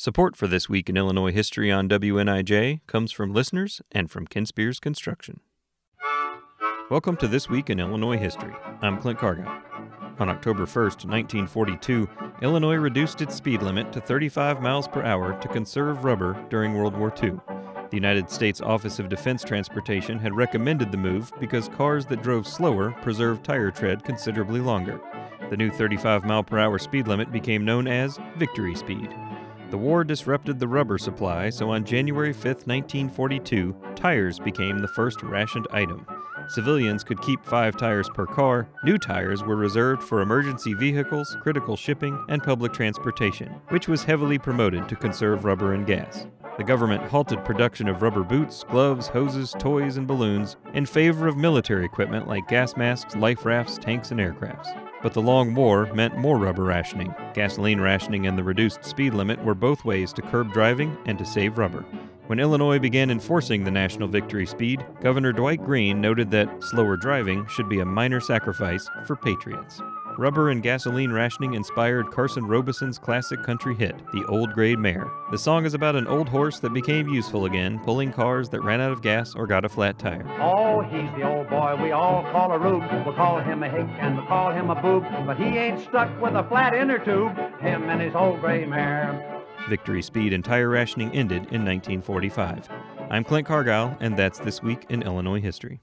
Support for This Week in Illinois History on WNIJ comes from listeners and from Kinspear's Construction. Welcome to This Week in Illinois History. I'm Clint Cargo. On October 1st, 1942, Illinois reduced its speed limit to 35 miles per hour to conserve rubber during World War II. The United States Office of Defense Transportation had recommended the move because cars that drove slower preserved tire tread considerably longer. The new 35-mile-per-hour speed limit became known as Victory Speed. The war disrupted the rubber supply, so on January 5, 1942, tires became the first rationed item. Civilians could keep 5 tires per car. New tires were reserved for emergency vehicles, critical shipping, and public transportation, which was heavily promoted to conserve rubber and gas. The government halted production of rubber boots, gloves, hoses, toys, and balloons in favor of military equipment like gas masks, life rafts, tanks, and aircrafts. But the long war meant more rubber rationing. Gasoline rationing and the reduced speed limit were both ways to curb driving and to save rubber. When Illinois began enforcing the national victory speed, Governor Dwight Green noted that slower driving should be a minor sacrifice for patriots. Rubber and gasoline rationing inspired Carson Robeson's classic country hit, The Old Gray Mare. The song is about an old horse that became useful again, pulling cars that ran out of gas or got a flat tire. Oh, he's the old boy we all call a rube. We'll call him a hick and we'll call him a boob. But he ain't stuck with a flat inner tube, him and his old gray mare. Victory Speed and tire rationing ended in 1945. I'm Clint Cargyle, and that's This Week in Illinois History.